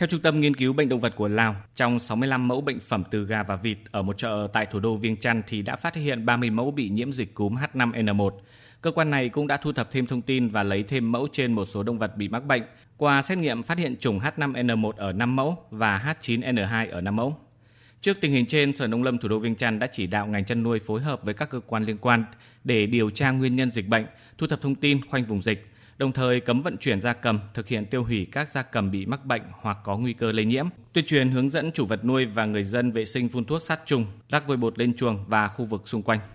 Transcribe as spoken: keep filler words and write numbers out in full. Theo Trung tâm Nghiên cứu Bệnh Động vật của Lào, trong sáu mươi lăm mẫu bệnh phẩm từ gà và vịt ở một chợ tại thủ đô Vientiane thì đã phát hiện ba mươi mẫu bị nhiễm dịch cúm H năm N một. Cơ quan này cũng đã thu thập thêm thông tin và lấy thêm mẫu trên một số động vật bị mắc bệnh. Qua xét nghiệm phát hiện chủng H năm N một ở năm mẫu và H chín N hai ở năm mẫu. Trước tình hình trên, Sở Nông lâm thủ đô Vientiane đã chỉ đạo ngành chăn nuôi phối hợp với các cơ quan liên quan để điều tra nguyên nhân dịch bệnh, thu thập thông tin khoanh vùng dịch, đồng thời cấm vận chuyển gia cầm, thực hiện tiêu hủy các gia cầm bị mắc bệnh hoặc có nguy cơ lây nhiễm, tuyên truyền hướng dẫn chủ vật nuôi và người dân vệ sinh phun thuốc sát trùng, rắc vôi bột lên chuồng và khu vực xung quanh.